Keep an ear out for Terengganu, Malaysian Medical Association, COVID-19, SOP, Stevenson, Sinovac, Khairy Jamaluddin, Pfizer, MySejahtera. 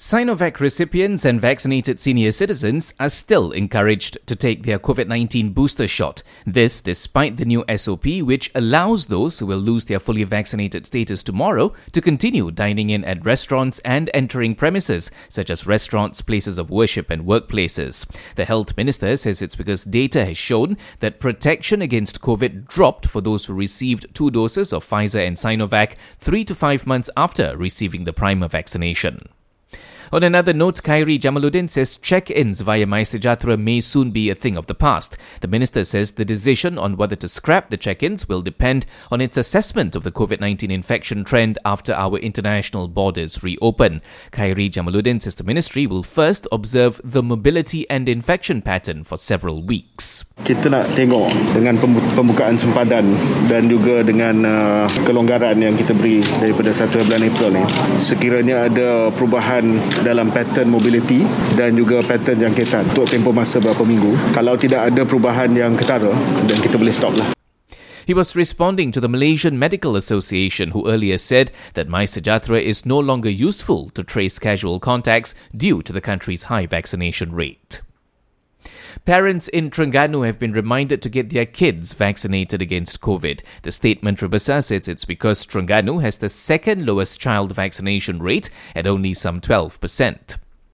Sinovac recipients and vaccinated senior citizens are still encouraged to take their COVID-19 booster shot. This despite the new SOP which allows those who will lose their fully vaccinated status tomorrow to continue dining in at restaurants and entering premises such as restaurants, places of worship and workplaces. The Health Minister says it's because data has shown that protection against COVID dropped for those who received two doses of Pfizer and Sinovac 3 to 5 months after receiving the primer vaccination. On another note, Khairy Jamaluddin says check-ins via MySejahtera may soon be a thing of the past. The minister says the decision on whether to scrap the check-ins will depend on its assessment of the COVID-19 infection trend after our international borders reopen. Khairy Jamaluddin says the ministry will first observe the mobility and infection pattern for several weeks. Kita nak tengok dengan pembukaan sempadan dan juga dengan kelonggaran yang kita beri daripada 1 bulan April ni. Sekiranya ada perubahan dalam pattern mobility dan juga pattern jangkitan untuk tempoh masa berapa minggu, kalau tidak ada perubahan yang ketara, dan kita boleh stop lah. He was responding to the Malaysian Medical Association, who earlier said that MySejahtera is no longer useful to trace casual contacts due to the country's high vaccination rate. Parents in Terengganu have been reminded to get their kids vaccinated against COVID. The statement Rebasa says it's because Terengganu has the second lowest child vaccination rate at only some 12%.